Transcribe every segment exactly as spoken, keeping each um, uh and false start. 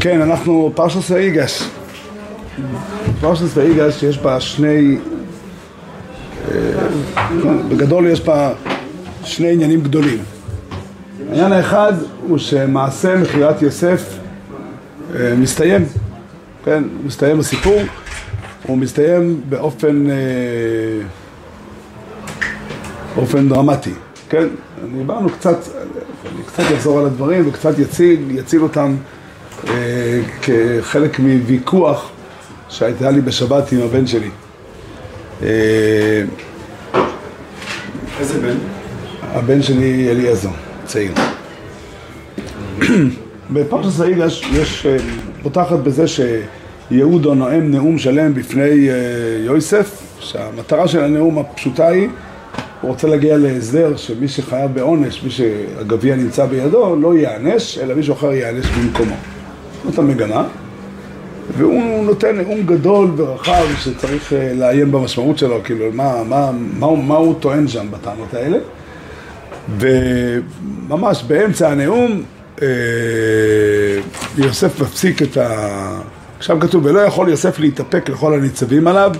כן, אנחנו פרשת ואיגש. פרשת ואיגש יש בה שני, בגדול יש בה שני עניינים גדולים. העניין האחד הוא שמעשה מכירת יוסף מסתיים, כן, מסתיים הסיפור, הוא מסתיים באופן אופן דרמטי, כן? אני באנו קצת, אני קצת אחזור על הדברים וקצת יציג, יציג אותם אה, כחלק מוויכוח שהייתה לי בשבת עם הבן שלי. אה, איזה בן? הבן שלי אליעזר, צעיר. בפרשת ואיגש יש, פותחת בזה שיהודה נואם נאום שלם בפני אה, יוסף, שהמטרה של הנאום הפשוטה היא הוא רוצה להגיע להסדר שמי שחייב בעונש, מי שהגביע נמצא בידו, לא יענש, אלא מישהו אחר יענש במקומו. זאת המגמה. והוא נותן נאום גדול ורחב שצריך לאיים במשמעות שלו, כאילו מה, מה, מה, מה הוא טוען שם בטענות האלה. וממש באמצע הנאום, אה, יוסף מפסיק את ה... שם כתוב, ולא יכול יוסף להתאפק לכל הניצבים עליו,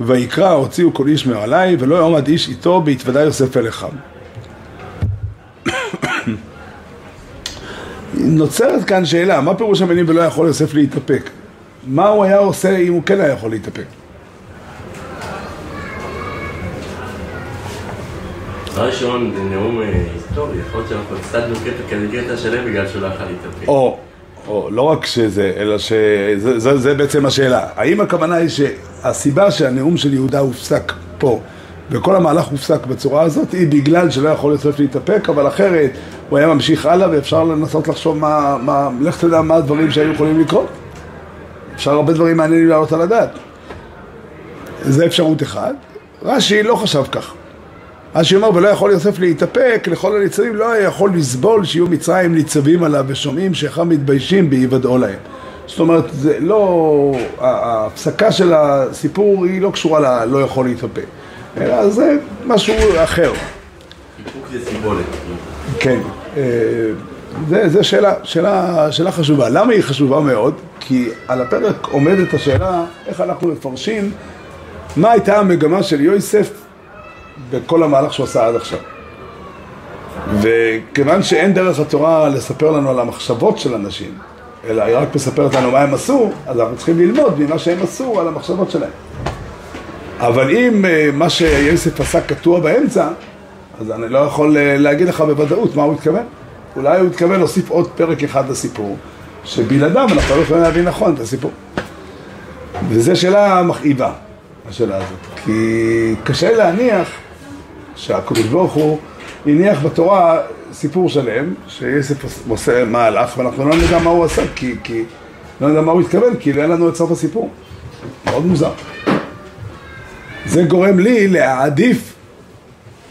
ויקרא הוציאו כל איש מעלי ולא יעמד איש איתו בהתוודע יוסף אליכם. נוצרת כאן שאלה, מה פירוש המילים ולא יכול יוסף להתאפק? מה הוא היה עושה אם הוא כן היה יכול להתאפק? ראשון, זה נאום היסטורי, יכול להיות שאנחנו הפסדנו קטע קטע שלם בגלל שהוא לא יכול להתאפק. או, או, לא רק שזה, אלא שזה בעצם השאלה. האם הכוונה היא ש... הסיבה שהנאום של יהודה הופסק פה, וכל המהלך הופסק בצורה הזאת, היא בגלל שלא יכול יוסף להתאפק, אבל אחרת הוא היה ממשיך הלאה, ואפשר לנסות לחשוב מה, מה, לך תדע מה הדברים שהיו יכולים לקרות. אפשר הרבה דברים מעניינים לעלות על הדעת. זה אפשרות אחד. רש"י לא חשב כך. רש"י אומר, ולא יכול יוסף להתאפק, לכל הניצבים לא היה יכול לסבול שיהיו מצרים ניצבים עליו ושומעים שאחר מתביישים בהיוודעו להם. זאת אומרת, זה לא, ההפסקה של הסיפור היא לא קשורה ללא יכול להתאפק, אלא זה משהו אחר. סיפוק זה סיבולת. כן, זה שאלה, שאלה, שאלה חשובה. למה היא חשובה מאוד? כי על הפרק עומדת השאלה איך אנחנו מפרשים מה הייתה המגמה של יוסף בכל המהלך שהוא עשה עד עכשיו. וכיוון שאין דרך התורה לספר לנו על המחשבות של אנשים, אלא היא רק מספרת לנו מה הם עשו, אז אנחנו צריכים ללמוד ממה שהם עשו על המחשבות שלהם. אבל אם מה שיוסף עשה קטוע באמצע, אז אני לא יכול להגיד לך בוודאות מה הוא התכוון. אולי הוא התכוון להוסיף עוד פרק אחד לסיפור, שבלעדיו אנחנו לא יכולים להבין נכון את הסיפור. וזו שאלה מכאיבה, השאלה הזאת. כי קשה להניח שהקדוש ברוך הוא הניח בתורה סיפור שלם, שיוסף עושה מהלך, ואנחנו לא נדע מה הוא עשה, כי, כי לא נדע מה הוא התכוון, כי לא היה לנו את סוף הסיפור. מאוד מוזר. זה גורם לי להעדיף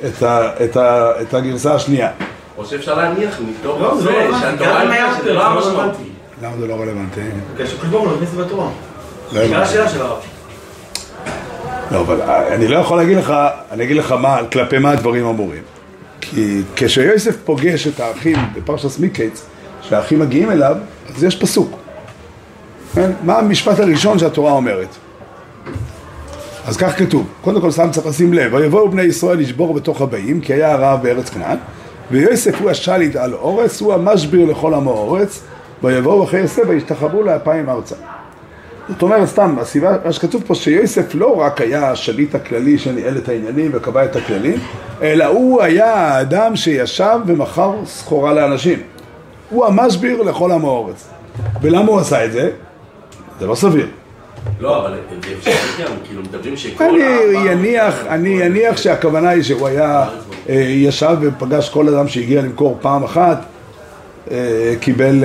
את, ה, את, ה, את הגרסה השנייה. או שאפשר להניח מתוך לא, זה, זה לא שהתורה נהיה שזה לא רלוונטי. למה זה לא רלוונטי? בגלל שכתבו לו, נכנס בתורה. זה לא השאלה של הרב. לא, אבל אני לא יכול להגיד לך, אני אגיד לך מה, כלפי מה הדברים אמורים. כי כשיוסף פוגש את האחים בפרשת מקץ, שהאחים מגיעים אליו, אז יש פסוק. מה המשפט הראשון שהתורה אומרת? אז כך כתוב, קודם כל שם צריך לשים לב, ויבואו בני ישראל לשבור בתוך הבאים, כי היה הרעב בארץ כנען, ויוסף הוא השליט על אורץ, הוא המשביר לכל עמו אורץ, ויבואו אחרי יוסף וישתחוו לאפיים ארצה. זאת אומרת, סתם, הסיבה, מה שכתוב פה שיוסף לא רק היה השליט הכללי שניהל את העניינים וקבע את הכללים, אלא הוא היה האדם שישב ומכר סחורה לאנשים. הוא המשביר לכל עם האורץ. ולמה הוא עשה את זה? זה לא סביר. לא, אבל אפשר גם, כאילו מדברים שכל... אני יניח, אני יניח שהכוונה היא שהוא היה, ישב ופגש כל אדם שהגיע למכור פעם אחת, קיבל,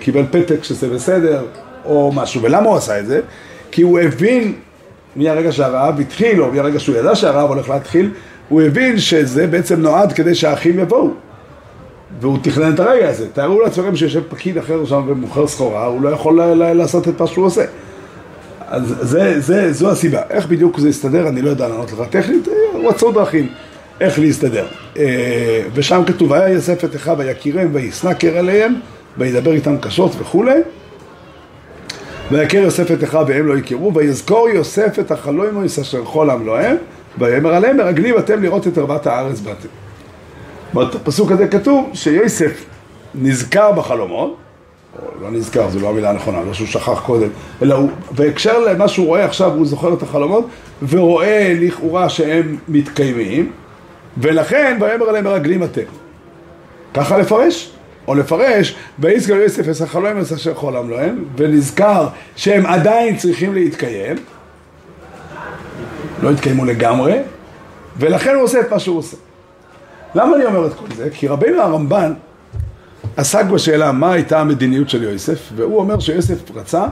קיבל פתק שזה בסדר, או משהו. ולמה הוא עשה את זה? כי הוא הבין מהרגע שהרעב התחיל, או מהרגע שהוא ידע שהרעב הולך להתחיל, הוא הבין שזה בעצם נועד כדי שהאחים יבואו. והוא תכנן את הרגע הזה. תארו לעצמכם שיושב פקיד אחר שם ומוכר סחורה, הוא לא יכול לעשות את מה שהוא עושה. אז זה, זה, זו הסיבה. איך בדיוק זה יסתדר? אני לא יודע לענות לך טכנית, רצו דרכים. איך להסתדר? ושם כתוב, היה יוסף את אחיו, ויקירם, ויסנקר עליהם, וידבר איתם קשות וכולי. ויקר יוסף את אחיו והם לא יכירו, ויזכור יוסף את החלוימוס אשר חולם להם, ויאמר עליהם מרגלים אתם לראות את ערוות הארץ באתם. בפסוק הזה כתוב שיוסף נזכר בחלומות, או לא נזכר, זו לא המילה הנכונה, לא שהוא שכח קודם, אלא הוא, בהקשר למה שהוא רואה עכשיו, הוא זוכר את החלומות, ורואה לכאורה שהם מתקיימים, ולכן ויאמר עליהם מרגלים אתם. ככה לפרש? או לפרש, ויזכר יוסף את החלומות אשר חולם להם, ונזכר שהם עדיין צריכים להתקיים, לא התקיימו לגמרי, ולכן הוא עושה את מה שהוא עושה. למה אני אומר את כל זה? כי רבינו הרמב"ן עסק בשאלה מה הייתה המדיניות של יוסף, והוא אומר שיוסף רצה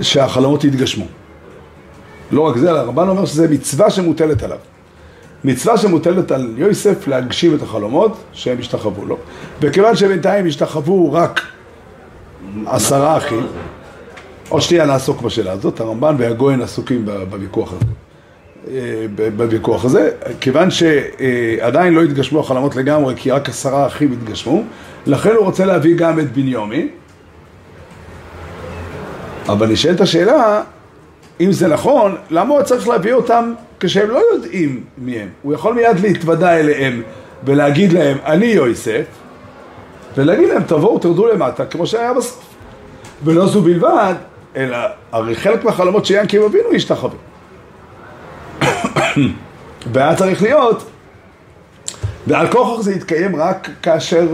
שהחלומות יתגשמו. לא רק זה, הרמב"ן אומר שזה מצווה שמוטלת עליו. מצווה שמוטלת על יוסף להגשים את החלומות שהם השתחוו לו. וכיוון שבינתיים השתחוו רק עשרה אחים, עוד שנייה נעסוק בשאלה הזאת, הרמב"ן והגוהן עסוקים בוויכוח הזה. בוויכוח הזה, כיוון שעדיין לא התגשמו החלומות לגמרי, כי רק עשרה אחים התגשמו, לכן הוא רוצה להביא גם את בנימין. אבל נשאלת השאלה, אם זה נכון, למה הוא צריך להביא אותם כשהם לא יודעים מיהם? הוא יכול מיד להתוודע אליהם ולהגיד להם, אני יוסף, ולהגיד להם, תבואו, תרדו למטה, כמו שהיה בסוף. ולא זו בלבד, אלא הרי חלק מהחלומות שיענקים אבינו השתחוו. והיה צריך להיות, ועל כוח זה יתקיים רק כאשר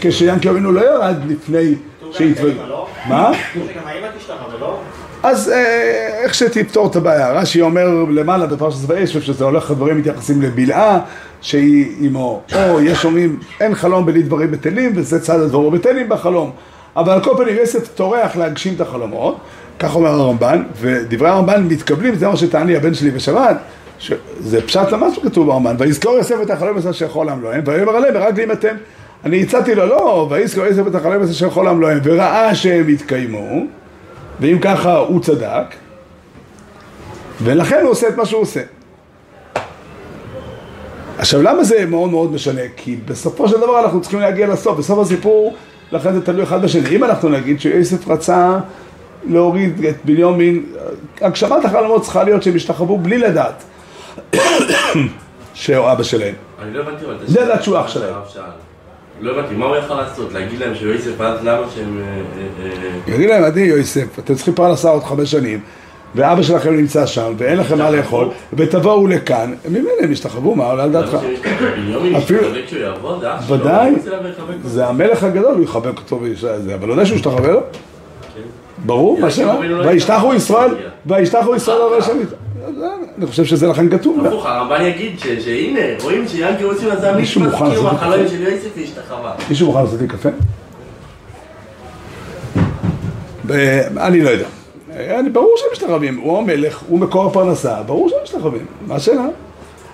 כשיענקים אבינו לא ירד לפני שהתוודע. מה? אז איך שתפתור את הבעיה? רש"י אומר למעלה בפרשת וישב שזה הולך, הדברים מתייחסים לבלעה שהיא עמו, או יש אומרים אין חלום בלי דברים בטלים, וזה צד הדברים בטלים בחלום. אבל על כל פנים יוסף תורח להגשים את החלומות, כך אומר הרמב"ן, ודברי הרמב"ן מתקבלים, זה מה שטעני הבן שלי בשבת, שזה פשט למה שכתוב ברמב"ן, ויזכור יוסף את החלומות אשר חולם להם, ויאמר עליהם מרגלים אתם, אני הצעתי לו לא, ויזכור יוסף את החלומות אשר חולם להם, וראה שהם התקיימו, ואם ככה הוא צדק, ולכן הוא עושה את מה שהוא עושה. עכשיו למה זה מאוד מאוד משנה? כי בסופו של דבר אנחנו צריכים להגיע לסוף, בסוף הסיפור, לכן זה תלוי אחד בשני. אם אנחנו נגיד שיוסף רצה להוריד את בנימין, הגשמת החלומות צריכה להיות שהם השתחוו בלי לדעת שהוא אבא שלהם. אני לא הבנתי אבל את השאלה. לדעת שהוא אח שלהם. לא הבנתי, מה הוא יכול לעשות? להגיד להם שיוסף עד למה שהם... יגיד להם, עדי יוסף, אתם צריכים פרנסה עוד חמש שנים, ואבא שלכם נמצא שם, ואין לכם מה לאכול, ותבואו לכאן, ממילא הם ישתחוו, מה עולה על דעתך? בנימין ישתחבק שהוא יעבוד, אח שלו, ודאי, זה המלך הגדול, הוא יחבק אותו וישע את זה, אבל לא יודע שהוא ישתחווה לו? ברור, מה שמה? וישתחו ישראל, וישתחו ישראל הרבה שנים. אני חושב שזה לכן כתוב. הפוך, הרמב"ן יגיד שהנה, רואים שיענקי רוצים לזה מישהו מוכן לעשות לי קפה? החלום של יוסף להשתחווה. מישהו מוכן לעשות לי קפה? אני לא יודע. ברור שהם משתחווים, הוא המלך, הוא מקור הפרנסה, ברור שהם משתחווים, מה השאלה?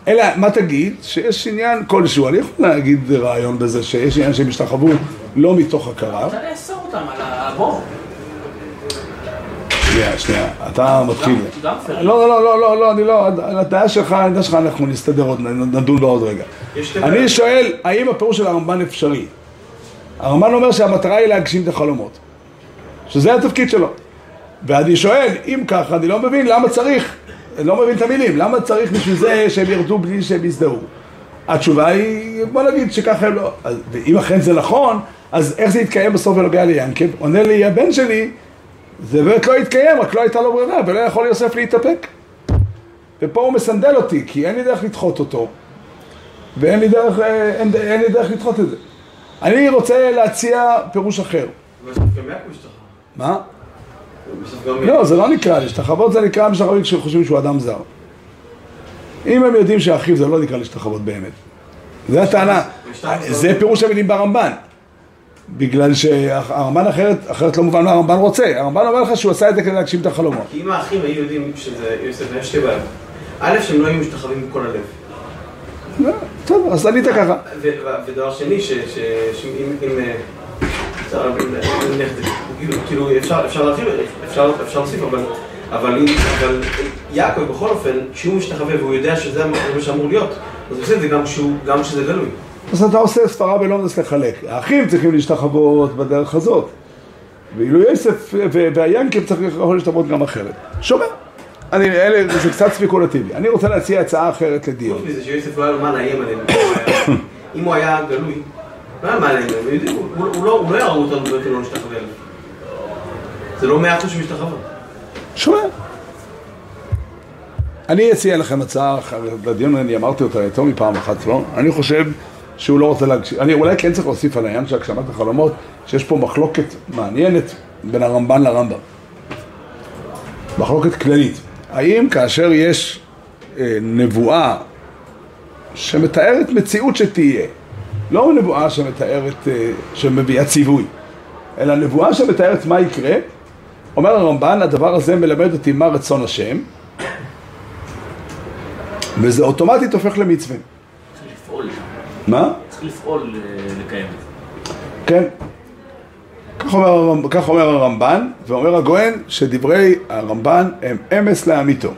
אלא, מה תגיד? שיש עניין כלשהו, אני יכול להגיד רעיון בזה שיש עניין שהם משתחוו לא מתוך הכרה. אתה נאסור אותם על הבור. שנייה, שנייה, אתה מתחיל. לא, לא, לא, לא, לא, אני לא, על הדעה שלך, על הדעה שלך אנחנו נסתדר עוד, נדון בעוד רגע. אני שואל, האם הפירוש של הרמב"ן אפשרי? הרמב"ן אומר שהמטרה היא להגשים את החלומות, שזה התפקיד שלו. ואני שואל, אם ככה, אני לא מבין למה צריך, אני לא מבין את המילים, למה צריך בשביל זה שהם ירדו בלי שהם יזדהו? התשובה היא, בוא נגיד שככה הם לא, אז, ואם אכן זה נכון, אז איך זה יתקיים בסוף ולוגע ליענקב? עונה לי, הבן שלי, זה באמת לא יתקיים, רק לא הייתה לו ברירה, ולא יכול יוסף להתאפק. ופה הוא מסנדל אותי, כי אין לי דרך לדחות אותו, ואין לי דרך, אין, אין לי דרך לדחות את זה. אני רוצה להציע פירוש אחר. מה? לא, זה לא נקרא להשתחוות, זה נקרא משתחוות כשחושבים שהוא אדם זר. אם הם יודעים שאחיו זה לא נקרא להשתחוות באמת. זה הטענה, זה פירוש המילים ברמב"ן. בגלל שהרמב"ן אחרת, אחרת לא מובן מה הרמב"ן רוצה. הרמב"ן אומר לך שהוא עשה את זה כדי להגשים את החלומות. כי אם האחים היו יודעים שזה יוסף נשתי בהם, א' שהם לא היו משתחווים מכל הלב. טוב, אז ענית ככה. ודבר שני, שאם... כאילו אפשר להרחיב, אפשר להוסיף, אבל יעקב בכל אופן, כשהוא משתחווה והוא יודע שזה מה שאמור להיות, אז הוא עושה את זה גם כשזה גלוי. אז אתה עושה ספרה בלומדס לחלק, האחים צריכים להשתחוות בדרך הזאת, ואילו יוסף והיינקב צריך יכול להשתמות גם אחרת. שומע? אני, אלה, זה קצת ספיקולטיבי. אני רוצה להציע הצעה אחרת לדיון. חוץ מזה שיוסף לא היה לו מה נעים עליהם. אם הוא היה גלוי, לא היה מה נעים עליהם. הוא לא יראו אותנו ואתם לא נשתחווה עליהם. זה לא מאה אחוז שמשתחווה. שומע? אני אציע לכם הצעה אחרת לדיון, אני אמרתי אותה יותר מפעם אחת, לא? אני חושב שהוא לא רוצה להגשים. אני אולי כן צריך להוסיף על העניין של הגשמת החלומות, שיש פה מחלוקת מעניינת בין הרמב"ן לרמב"ם. מחלוקת כללית. האם כאשר יש אה, נבואה שמתארת מציאות שתהיה, לא נבואה שמתארת, אה, שמביאה ציווי, אלא נבואה שמתארת מה יקרה, אומר הרמב"ן, הדבר הזה מלמד אותי מה רצון השם, וזה אוטומטית הופך למצווה. צריך לפעול. מה? צריך לפעול לקיים את זה. כן. כך אומר, כך אומר הרמב"ן, ואומר הגוהן שדברי הרמב"ן הם אמס לאמיתו.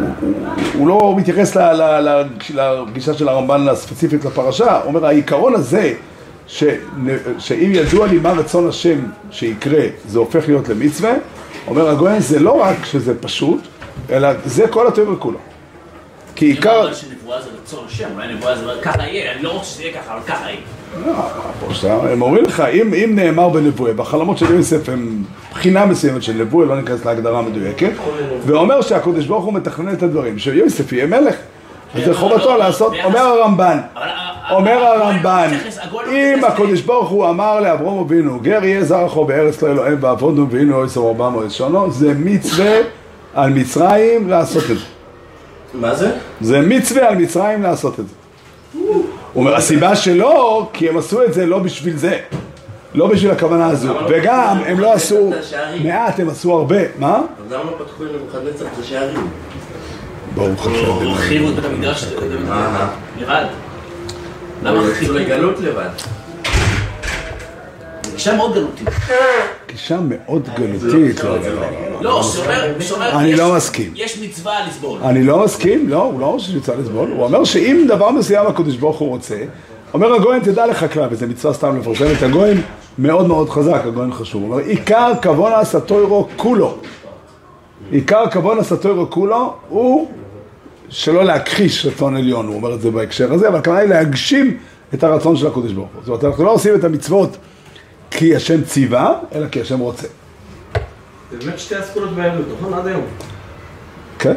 הוא, הוא לא מתייחס לגישה של הרמב"ן הספציפית לפרשה, הוא אומר העיקרון הזה ש, שאם ידוע לי מה רצון השם שיקרה זה הופך להיות למצווה, אומר הגוהן זה לא רק שזה פשוט, אלא זה כל התיאור כולו. כי עיקר... שנבואה זה רצון השם, אולי נבואה זה ככה יהיה, אני לא רוצה שזה יהיה ככה, אבל ככה יהיה. הם אומרים לך, אם נאמר בנבואה, בחלומות של יוסף הם בחינה מסוימת של נבואה, לא ניכנס להגדרה מדויקת, ואומר שהקדוש ברוך הוא מתכנן את הדברים, שיוסף יהיה מלך, זה חובתו לעשות, אומר הרמב"ן, אומר הרמב"ן, אם הקדוש ברוך הוא אמר לאברהם אבינו, גר יהיה זרעו בארץ לא אלוהים ועבדנו והנה עשר ארבע מאות שנה, זה מצווה על מצרים לעשות את זה. מה זה? זה מצווה על מצרים לעשות את זה. הוא אומר, הסיבה שלא, כי הם עשו את זה לא בשביל זה, לא בשביל הכוונה הזו, וגם הם לא עשו מעט, הם עשו הרבה, מה? אבל למה פתחו עם המחדנצח את השערים? ברוך השם. הוא הרחיבו את המדרש לבד. למה הרחיבו לגלות לבד? גישה מאוד גלותית. גישה מאוד גלותית. לא, שאומר, אני לא מסכים. יש מצווה לסבול. אני לא מסכים, לא, הוא לא אומר שיש מצווה לסבול. הוא אומר שאם דבר מסוים הקדוש ברוך הוא רוצה, אומר הגוהן תדע לך כלל, וזה מצווה סתם לפרסם את הגוהן, מאוד מאוד חזק, הגוהן חשוב. הוא אומר, עיקר כבון הסטוירו כולו, עיקר כבון הסטוירו כולו הוא שלא להכחיש רצון עליון, הוא אומר את זה בהקשר הזה, אבל כמובן להגשים את הרצון של הקדוש ברוך הוא. זאת אומרת, אנחנו לא עושים את המצוות כי השם ציווה, אלא כי השם רוצה. זה באמת שתי הסקולות באלוהות, נכון? עד היום. כן,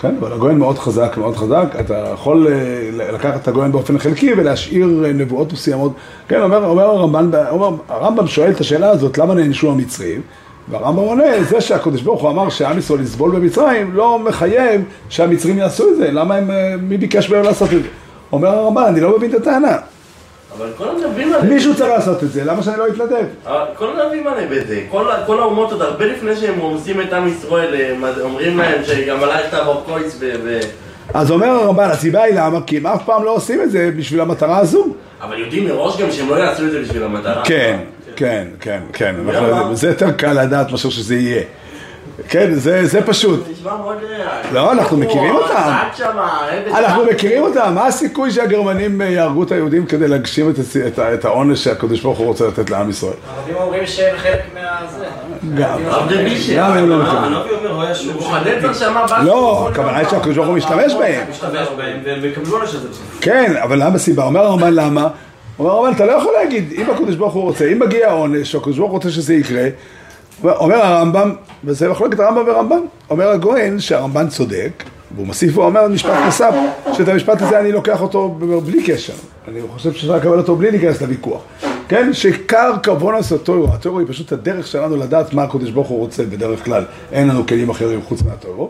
כן, אבל הגוהן מאוד חזק, מאוד חזק. אתה יכול לקחת את הגוהן באופן חלקי ולהשאיר נבואות מסוימות. כן, אומר, אומר הרמב"ן, אומר, הרמב"ם שואל את השאלה הזאת, למה נענשו המצרים? והרמב"ם עונה, זה שהקדוש ברוך הוא אמר שעם ישראל יסבול במצרים, לא מחייב שהמצרים יעשו את זה. למה הם, מי ביקש בהם לעשות את זה? אומר הרמב"ן, אני לא מבין את הטענה. אבל כל הנביאים עליהם... מישהו צריך לעשות את זה, למה שאני לא אתלדב? כל הנביאים עליהם בזה, כל האומות עוד הרבה לפני שהם רומסים את עם ישראל, אומרים להם שגם עליי כתב אורקויץ ו... אז אומר הרמב"ן, הסיבה היא למה, כי הם אף פעם לא עושים את זה בשביל המטרה הזו. אבל יודעים מראש גם שהם לא יעשו את זה בשביל המטרה. כן, כן, כן, כן. זה יותר קל לדעת משהו שזה יהיה. כן, זה פשוט. נשמע מאוד רע. לא, אנחנו מכירים אותם. אנחנו מכירים אותם. מה הסיכוי שהגרמנים יהרגו את היהודים כדי להגשים את העונש שהקדוש ברוך הוא רוצה לתת לעם ישראל? הערבים אומרים שהם חלק מהזה. גם. גם הם לא מכירים. הנביא אומר, הוא היה שוב. הוא חדד שמה בא... לא, הכוונה היא שהקדוש ברוך הוא משתמש בהם. משתמש בהם, ומקבלו עונש הזה. כן, אבל למה סיבה? אומר הרמב"ן למה? אומר הרמב"ן, אתה לא יכול להגיד, אם הקדוש ברוך הוא רוצה, אם מגיע העונש, הקדוש ברוך הוא רוצה שזה יקרה. אומר הרמב"ם, וזה מחלוקת הרמב"ם ורמב"ם, אומר הגוהן שהרמב"ן צודק, והוא מוסיף ואומר משפט נוסף, שאת המשפט הזה אני לוקח אותו בלי קשר, אני חושב שאני אקבל אותו בלי להיכנס לוויכוח, כן, שעיקר כוון התורה, התורה היא פשוט הדרך שלנו לדעת מה הקדוש ברוך הוא רוצה בדרך כלל, אין לנו כלים אחרים חוץ מהתורה,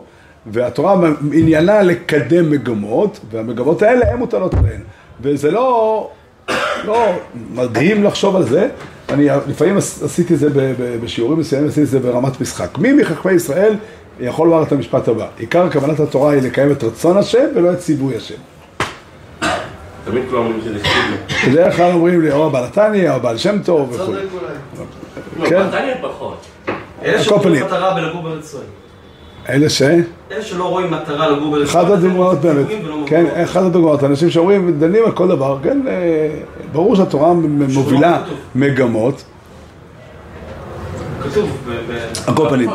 והתורה עניינה לקדם מגמות, והמגמות האלה הן מוטלות עליהן, וזה לא... לא, מדהים לחשוב על זה. אני לפעמים עשיתי זה בשיעורים מסוימים, עשיתי זה ברמת משחק. מי מחכמי ישראל יכול לומר את המשפט הבא? עיקר כוונת התורה היא לקיים את רצון השם ולא את ציווי השם. תמיד כולם אומרים שזה ציווי. בדרך כלל אומרים לי, או הבעל התניא, או הבעל שם טוב וכו'. לא, הבעל התניא פחות. אלה שרואים מטרה בלגור בארץ ישראל. אלה ש... אלה שלא רואים מטרה לגור בארץ ישראל. אחד הדוגמאות באמת. כן, אחד הדוגמאות. אנשים שאומרים, דנים על כל דבר, כן... ברור שהתורה מובילה מגמות. כתוב בגופנים.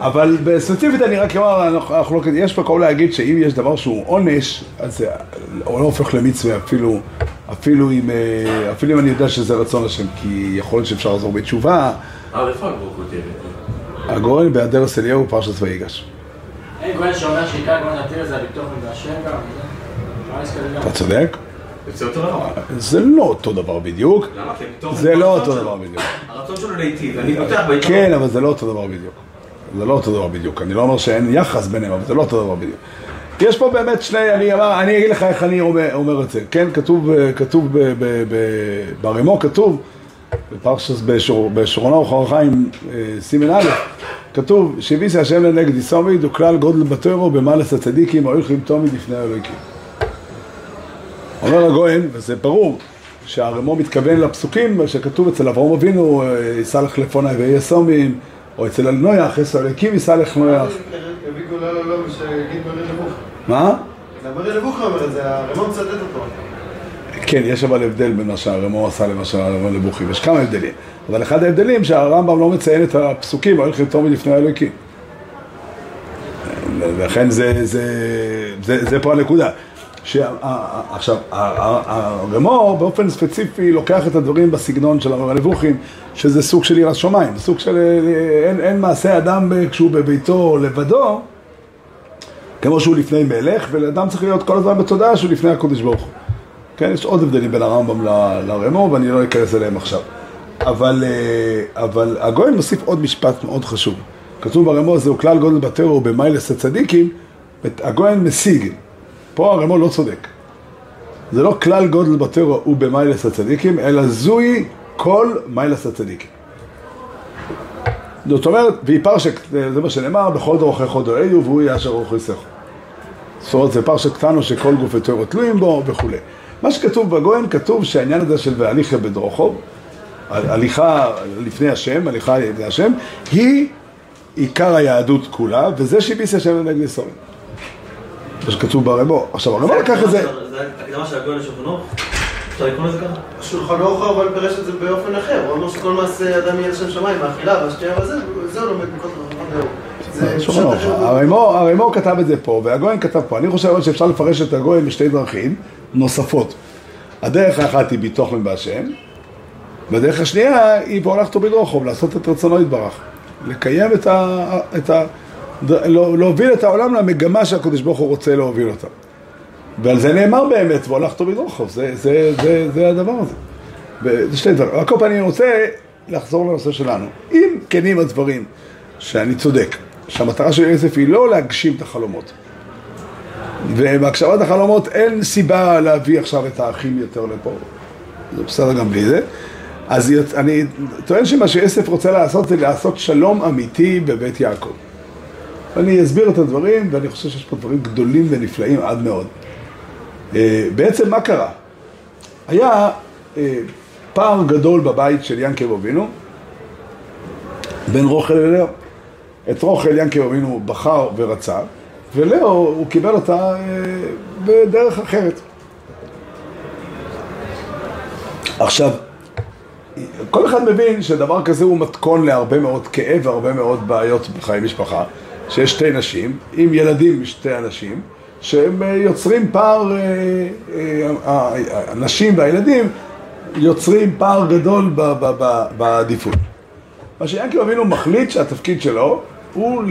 אבל בספציפית אני רק אומר, יש פה כאולה להגיד שאם יש דבר שהוא עונש, אז זה לא הופך למצווה, אפילו אפילו אם אני יודע שזה רצון השם, כי יכול להיות שאפשר לעזור בתשובה. איפה הגור כותבת? הגור בהדר סליהו פרשת ויגש. אין גואל שאומר שעיקר גואל נתיר זה הביטוח מבאשם גם? אתה צודק? זה אותו דבר? זה לא אותו דבר בדיוק. למה? כי הביטוח... זה לא אותו דבר בדיוק. הרצון שלו להיטיב, אני בוטח ביתו... כן, אבל זה לא אותו דבר בדיוק. זה לא אותו דבר בדיוק. אני לא אומר שאין יחס ביניהם, אבל זה לא אותו דבר בדיוק. יש פה באמת שני, אני אמר, אני אגיד לך איך אני אומר את זה. כן, כתוב, כתוב ברמו, כתוב, בפרשס, בשורונה וחרחיים, סימן א', כתוב, שהביס השם לנגד יסומיד הוא כלל גודל בתוירו במעלס הצדיקים, הולך למתום מדפני האלוהיקים. אומר הגוהן, וזה ברור, שהרמו מתכוון לפסוקים שכתוב אצל אברהם אבינו, יסה לך לפונה ויסומים, או אצל אלנויח, יסוליקים יסה לך נויח. הביא גולה לא לא, שגיד מרי לבוך. מה? מרי לבוך אומר את זה, הרמו מצדד אותו. כן, יש אבל הבדל בין מה שהרמו עשה למה שהרמו לבוכי, יש כמה הבדלים. אבל אחד ההבדלים שהרמב"ם לא מציין את הפסוקים, הולך למתום מדפני האלוהיקים. ולכן זה פה הנקודה. עכשיו, הרמו באופן ספציפי לוקח את הדברים בסגנון של הנבוכים, שזה סוג של יראת שמיים, סוג של אין מעשה אדם כשהוא בביתו לבדו, כמו שהוא לפני מלך, ולאדם צריך להיות כל הזמן בתודעה שהוא לפני הקודש ברוך הוא. כן, יש עוד הבדלים בין הרמב"ם לרמו, ואני לא אכנס אליהם עכשיו. אבל הגויין מוסיף עוד משפט מאוד חשוב. כתוב ברמו, זהו כלל גודל בתרו במיילס הצדיקים, הגויין משיג. פה הרמו לא צודק. זה לא כלל גודל בתרו ובמיילס הצדיקים, אלא זוי כל מיילס הצדיקים. זאת אומרת, והיא פרשת, זה מה שנאמר, בכל דרוכי חודו איו, והוא יאשר רוחי סך. זאת אומרת, זה פרשת קטנו שכל גופי תוירו תלויים בו וכו'. מה שכתוב בגויין, כתוב שהעניין הזה של והליכה בדרוכו, הליכה לפני השם, הליכה לפני השם, היא עיקר היהדות כולה, וזה שיביס השם לנגד יסורים. מה שכתוב ברמו. עכשיו, הרמו לקח את זה... זה הקדמה של הגויין לשולחן אורך? אפשר לקרוא לזה ככה? השולחן אורך, אבל פרש את זה באופן אחר. הוא אומר שכל מעשה אדם יהיה לשם שמיים, האכילה והשתייה וזה, זה הוא לומד מכל שולחן אורך. הרמו כתב את זה פה, והגויין כתב פה. אני חושב שאפשר לפרש את הגויין בשתי דרכים נוספות. הדרך האחת היא ביטוח מבאשם, והדרך השנייה היא והולכתו בדרוכו, לעשות את רצונו יתברך, לקיים את ה... את ה... להוביל את העולם למגמה שהקדוש ברוך הוא רוצה להוביל אותה. ועל זה נאמר באמת, והולכתו בדרוכו, זה, זה, זה, זה הדבר הזה. וזה שני דברים. על כל פעם אני רוצה לחזור לנושא שלנו. אם כנים הדברים שאני צודק, שהמטרה של יוסף היא לא להגשים את החלומות, ובהקשבת החלומות אין סיבה להביא עכשיו את האחים יותר לפה, זה בסדר גם בלי זה. אז אני טוען שמה שיוסף רוצה לעשות זה לעשות שלום אמיתי בבית יעקב. אני אסביר את הדברים, ואני חושב שיש פה דברים גדולים ונפלאים עד מאוד. בעצם מה קרה? היה פער גדול בבית של יעקב אבינו בין רחל ללאה. את רחל יעקב אבינו בחר ורצה, ולאו הוא קיבל אותה בדרך אחרת. עכשיו, כל אחד מבין שדבר כזה הוא מתכון להרבה מאוד כאב והרבה מאוד בעיות בחיי משפחה, שיש שתי נשים, עם ילדים משתי אנשים, שהם יוצרים פער, הנשים והילדים יוצרים פער גדול בעדיפות. מה שיעקב אבינו מחליט שהתפקיד שלו, הוא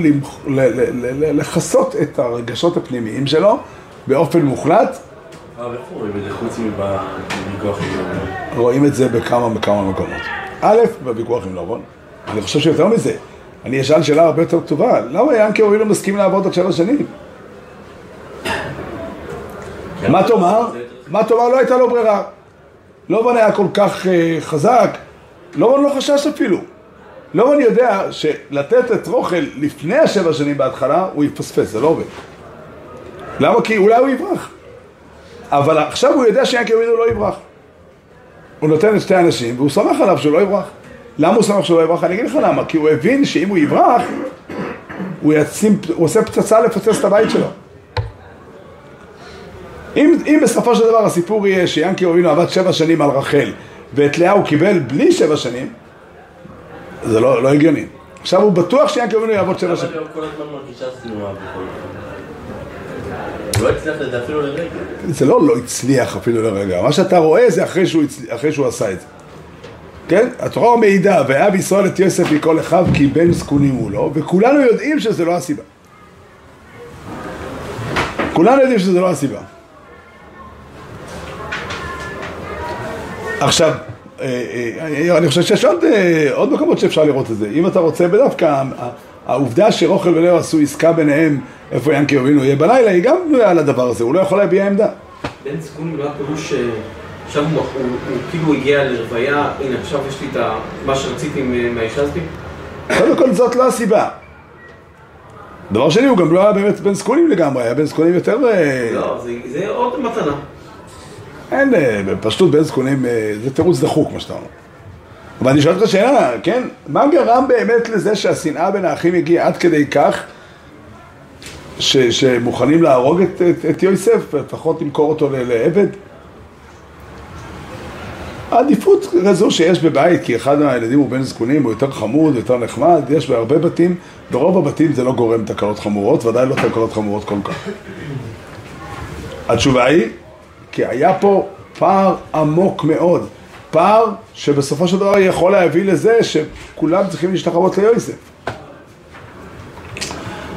לחסות את הרגשות הפנימיים שלו באופן מוחלט. רואים את זה בכמה וכמה מקומות. א', בוויכוח עם לבון. אני חושב שיותר מזה. אני אשאל שאלה הרבה יותר טובה. למה יעקב אבינו מסכים לעבוד עוד שלוש שנים? מה תאמר? מה תאמר? לא הייתה לו ברירה. לבון היה כל כך חזק. לבון לא חשש אפילו. לא, אני יודע שלתת את רחל לפני השבע שנים בהתחלה, הוא יפספס, זה לא עובד. למה? כי אולי הוא יברח. אבל עכשיו הוא יודע שיעקב אבינו לא יברח. הוא נותן את שתי אנשים, והוא שמח עליו שהוא לא יברח. למה הוא שמח שהוא לא יברח? אני אגיד לך למה, כי הוא הבין שאם הוא יברח, הוא, יצים, הוא עושה פצצה לפוצץ את הבית שלו. אם, אם בסופו של דבר הסיפור יהיה שינקי אבינו עבד שבע שנים על רחל ואת לאה הוא קיבל בלי שבע שנים, זה לא, לא הגיוני. עכשיו הוא בטוח שינקי אבינו יעבוד שבע שנים. אבל כל הזמן מרגישה סינומה בכל זאת. הוא לא הצליח לדעת אפילו לרגע. זה לא לא הצליח אפילו לרגע. מה שאתה רואה זה אחרי שהוא, אחרי שהוא עשה את זה. כן? התורה מעידה, ואב ישראל את יוסף מכל אחיו כי בן זקונים הוא לו, וכולנו יודעים שזה לא הסיבה. כולנו יודעים שזה לא הסיבה. עכשיו, אני חושב שיש עוד, עוד מקומות שאפשר לראות את זה. אם אתה רוצה בדווקא, העובדה שרוכל ולאו עשו עסקה ביניהם, איפה ינקי אבינו יהיה בלילה, היא גם בנויה על הדבר הזה, הוא לא יכול להביע עמדה. בן זקונים לא הפירוש ש... עכשיו הוא, הוא, הוא כאילו הגיע לרוויה, הנה עכשיו יש לי את ה, מה שרציתי מהאישה הזאת. קודם כל זאת לא הסיבה. דבר שני, הוא גם לא היה באמת בן זקונים לגמרי, היה בן זקונים יותר... לא, זה, זה עוד מתנה. אין, בפשטות בן זקונים זה תירוץ דחוק מה שאתה אומר. אבל אני שואל את השאלה, כן? מה גרם באמת לזה שהשנאה בין האחים הגיעה עד כדי כך ש, שמוכנים להרוג את, את, את יוסף, לפחות למכור אותו לעבד? העדיפות זו שיש בבית, כי אחד מהילדים הוא בן זקונים, הוא יותר חמוד, יותר נחמד, יש בהרבה בתים, ברוב הבתים זה לא גורם תקלות חמורות, ודאי לא תקלות חמורות כל כך. התשובה היא, כי היה פה פער עמוק מאוד, פער שבסופו של דבר יכול להביא לזה שכולם צריכים להשתחוות ליוסף.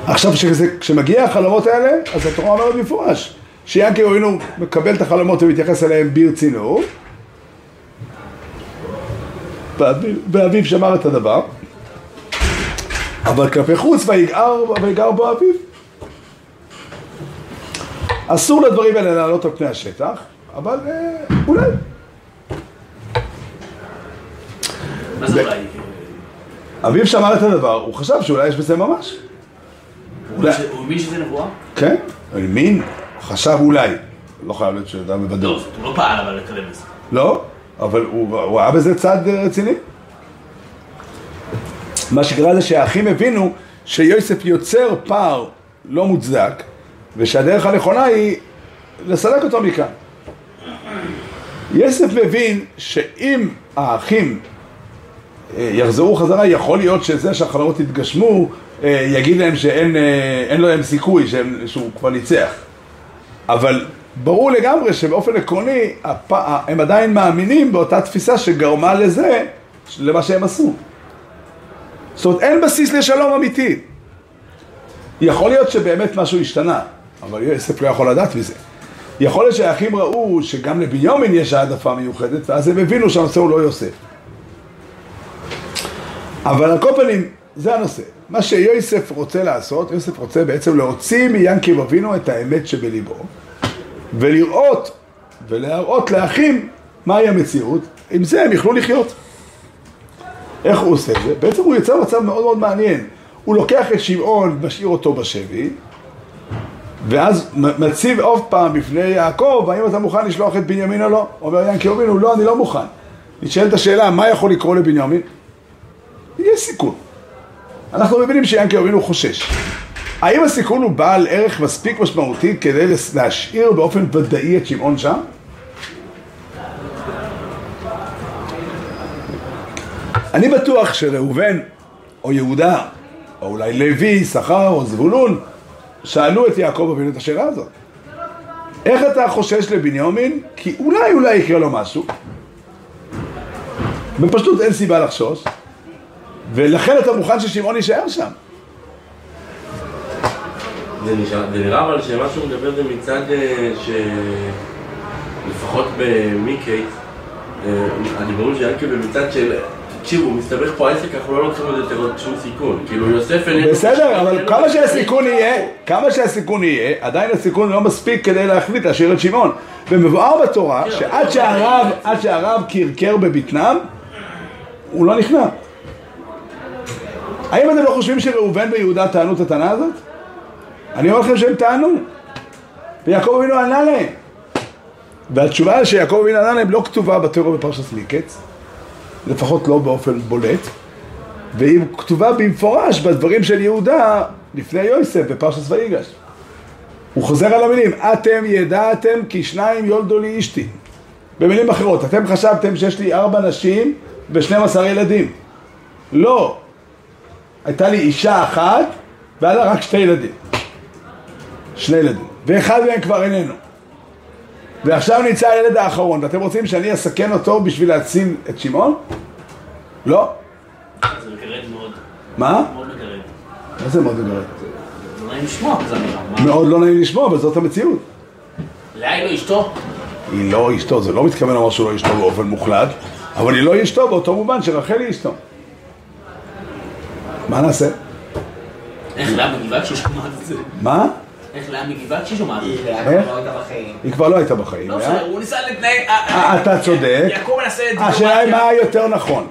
עכשיו, כשזה, כשמגיע החלומות האלה, אז התורה אומרת מפורש, שינקי אבינו מקבל את החלומות ומתייחס אליהם ברצינות, ואביו שמר את הדבר, אבל כלפי חוץ ויגער בו אביו. אסור לדברים האלה לעלות על פני השטח, אבל אה, אולי. מה זה אולי? אביו שמר את הדבר, הוא חשב שאולי יש בזה ממש. הוא מבין שזה נבואה? כן, הוא מבין, חשב אולי. לא חייב להיות שאתה מבדל. טוב, הוא לא פעל אבל לקדם את זה. לא? אבל הוא, הוא היה בזה צעד רציני. מה שקרה זה שהאחים הבינו שיוסף יוצר פער לא מוצדק, ושהדרך הנכונה היא לסלק אותו מכאן. יוסף מבין שאם האחים יחזרו חזרה, יכול להיות שזה שהחלומות יתגשמו, יגיד להם שאין אין להם סיכוי, שהוא כבר ניצח. אבל... ברור לגמרי שבאופן עקרוני הם עדיין מאמינים באותה תפיסה שגרמה לזה, למה שהם עשו. זאת אומרת, אין בסיס לשלום אמיתי. יכול להיות שבאמת משהו השתנה, אבל יוסף לא יכול לדעת מזה. יכול להיות שהאחים ראו שגם לביומין יש העדפה מיוחדת, ואז הם הבינו שהנושא הוא לא יוסף. אבל על כל פנים, זה הנושא. מה שיוסף רוצה לעשות, יוסף רוצה בעצם להוציא מינקי אבינו את האמת שבליבו, ולראות ולהראות לאחים מהי המציאות, עם זה הם יכלו לחיות. איך הוא עושה את זה? בעצם הוא יצא מצב מאוד מאוד מעניין. הוא לוקח את שמעון, משאיר אותו בשבי, ואז מציב עוד פעם בפני יעקב, האם אתה מוכן לשלוח את בנימין או לא? אומר ינקי אבינו, לא, אני לא מוכן. נשאל את השאלה, מה יכול לקרות לבנימין? יש סיכון. אנחנו מבינים שינקי אבינו חושש. האם הסיכון הוא בעל ערך מספיק משמעותי כדי להשאיר באופן ודאי את שמעון שם? אני בטוח שראובן או יהודה או אולי לוי, שכר או זבולון שאלו את יעקב אבינו את השאלה הזאת. איך אתה חושש לבנימין? כי אולי אולי יקרה לו משהו. בפשטות אין סיבה לחשוש, ולכן אתה מוכן ששמעון יישאר שם. זה נראה אבל שמה שהוא מדבר זה מצד שלפחות במיקי הדיבורים של ינקי במצד של תקשיבו, מסתבך פה העסק, אנחנו לא לוקחים את זה שום סיכון, כאילו יוסף איננו... בסדר, אבל כמה שהסיכון יהיה, כמה שהסיכון יהיה, עדיין הסיכון לא מספיק כדי להחליט להשאיר את שמעון. ומבואר בתורה שעד שהרב קרקר בבטנם הוא לא נכנע. האם אתם לא חושבים שראובן ויהודה טענו את הטענה הזאת? אני אומר לכם שהם טענו, ויעקב אבינו ענה להם. והתשובה שיעקב אבינו ענה להם לא כתובה בתורה בפרשת מקץ, לפחות לא באופן בולט, והיא כתובה במפורש בדברים של יהודה לפני יוסף בפרשת ויגש. הוא חוזר על המילים, אתם ידעתם כי שניים יולדו לי אשתי. במילים אחרות, אתם חשבתם שיש לי ארבע נשים ושנים עשר ילדים. לא. הייתה לי אישה אחת ועלה רק שתי ילדים. שני ילדים. ואחד מהם כבר איננו. ועכשיו נמצא הילד האחרון, ואתם רוצים שאני אסכן אותו בשביל להציל את שמעון? לא. זה מגרד מאוד. מה? מאוד מגרד. מה זה מאוד מגרד? זה לא נעים לשמוע, זה אמירה. מאוד לא נעים לשמוע, אבל זאת המציאות. לאה היא לא אשתו? היא לא אשתו, זה לא מתכוון לומר שהוא לא אשתו באופן מוחלט, אבל היא לא אשתו באותו מובן שרחל היא אשתו. מה נעשה? איך לאה מגיבה כששומעת את זה? מה? איך לאה מגיבה כששומעת? היא כבר לא הייתה בחיים. היא כבר לא הייתה בחיים. לא, הוא ניסה לתנאי... אתה צודק. יעקב מנסה לדיפלומטיה. השאלה היא מה היותר נכון.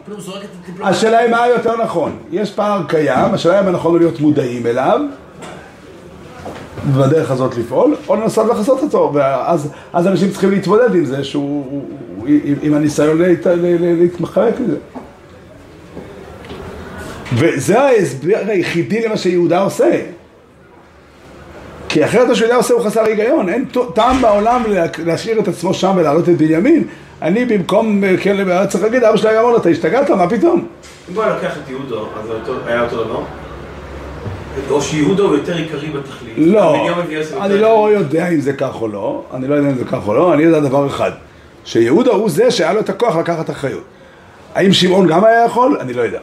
השאלה היא מה היותר נכון. יש פער קיים, השאלה היא מה נכון להיות מודעים אליו, ובדרך הזאת לפעול, או לנסות לחסות אותו, ואז אנשים צריכים להתמודד עם זה, עם הניסיון להתמחרק מזה. וזה ההסבר היחידי למה שיהודה עושה. כי אחרת מה שיהודה עושה הוא חסר היגיון. אין טעם בעולם להשאיר את עצמו שם ולהעלות את בנימין. אני במקום, כן, צריך להגיד, אבא שלה אמר לו, אתה השתגעת? מה פתאום? אם בוא לקח את יהודה, אז היה אותו דבר? או שיהודה הוא יותר עיקרי בתכלית? לא, אני לא יודע אם זה כך או לא. אני לא יודע אם זה כך או לא. אני יודע דבר אחד. שיהודה הוא זה שהיה לו את הכוח לקחת אחריות. האם שמעון גם היה יכול? אני לא יודע.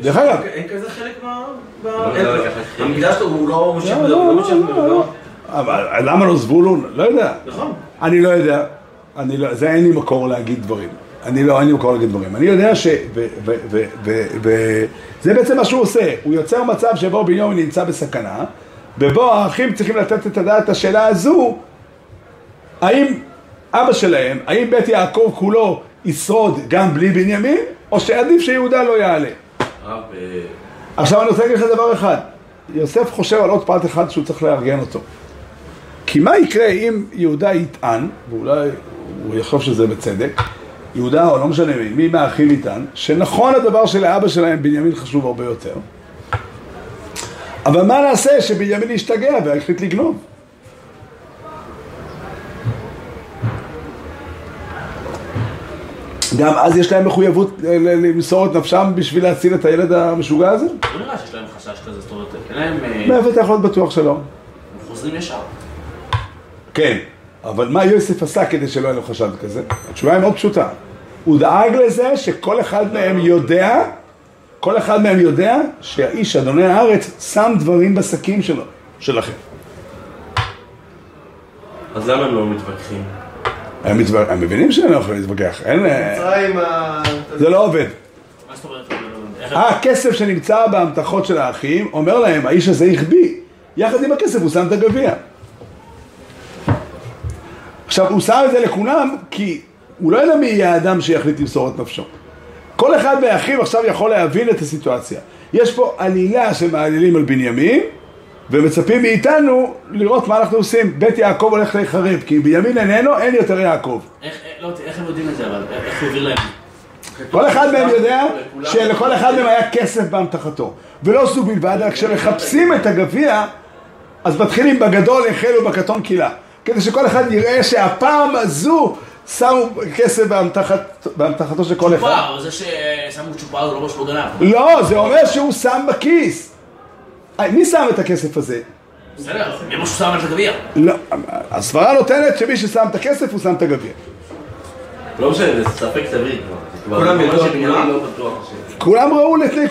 דרך אגב. אין כזה חלק מה... המקדש שלו הוא לא משם בדבר, הוא לא משם בדבר. אבל למה לא זבולון? לא יודע. נכון. אני לא יודע. זה אין לי מקור להגיד דברים. אני לא, אין לי מקור להגיד דברים. אני יודע ש... זה בעצם מה שהוא עושה. הוא יוצר מצב שבו בנימין נמצא בסכנה, ובו האחים צריכים לתת את הדעת השאלה הזו, האם אבא שלהם, האם בית יעקב כולו ישרוד גם בלי בנימין, או שעדיף שיהודה לא יעלה. עכשיו אני רוצה להגיד לך דבר אחד. יוסף חושב על עוד פרט אחד שהוא צריך לארגן אותו. כי מה יקרה אם יהודה יטען, ואולי הוא יחשוב שזה בצדק, יהודה או לא משנה מי מהאחים יטען, שנכון הדבר שלאבא שלהם בנימין חשוב הרבה יותר. אבל מה נעשה שבנימין ישתגע והחליט לגנוב? גם אז יש להם מחויבות למסור את נפשם בשביל להציל את הילד המשוגע הזה? לא נראה שיש להם חשש כזה, זאת אומרת, אין להם... מאיפה אתה יכול להיות בטוח שלא? הם חוזרים ישר. כן, אבל מה יוסף עשה כדי שלא היה לו חשד כזה? התשובה היא מאוד פשוטה. הוא דאג לזה שכל אחד מהם יודע, כל אחד מהם יודע שהאיש, אדוני הארץ, שם דברים בסכים שלו, שלכם. אז למה הם לא מתווכחים? הם מבינים שאני לא יכולים להתווכח, אין... זה לא עובד. מה זאת אומרת? הכסף שנמצא בהמתחות של האחים אומר להם, האיש הזה יחביא, יחד עם הכסף הוא שם את הגביע. עכשיו הוא שם את זה לכולם כי הוא לא יודע מי יהיה האדם שיחליט למסור את נפשו. כל אחד מהאחים עכשיו יכול להבין את הסיטואציה. יש פה עלילה שמעלילים על בנימין, ומצפים מאיתנו לראות מה אנחנו עושים. בית יעקב הולך להיחרב, כי בימין איננו, אין יותר יעקב. איך, לא, איך הם יודעים את זה, אבל איך יוביר להם? כל אחד מהם יודע שלכל אחד מהם היה כסף בהמתחתו. ולא זו בלבד, אלא כשמחפשים את הגביע, אז מתחילים בגדול, החלו בקטון קילה. כדי שכל אחד יראה שהפעם הזו שמו כסף בהמתחתו של כל אחד. צ'ופר, זה ששמו צ'ופר זה לא משהו גנב. לא, זה אומר שהוא שם בכיס. מי שם את הכסף הזה? בסדר, מי משהו שם את הגביע? לא, הסברה נותנת שמי ששם את הכסף הוא שם את הגביע. לא משנה, זה ספק סביר כבר. כולם ראו לתני.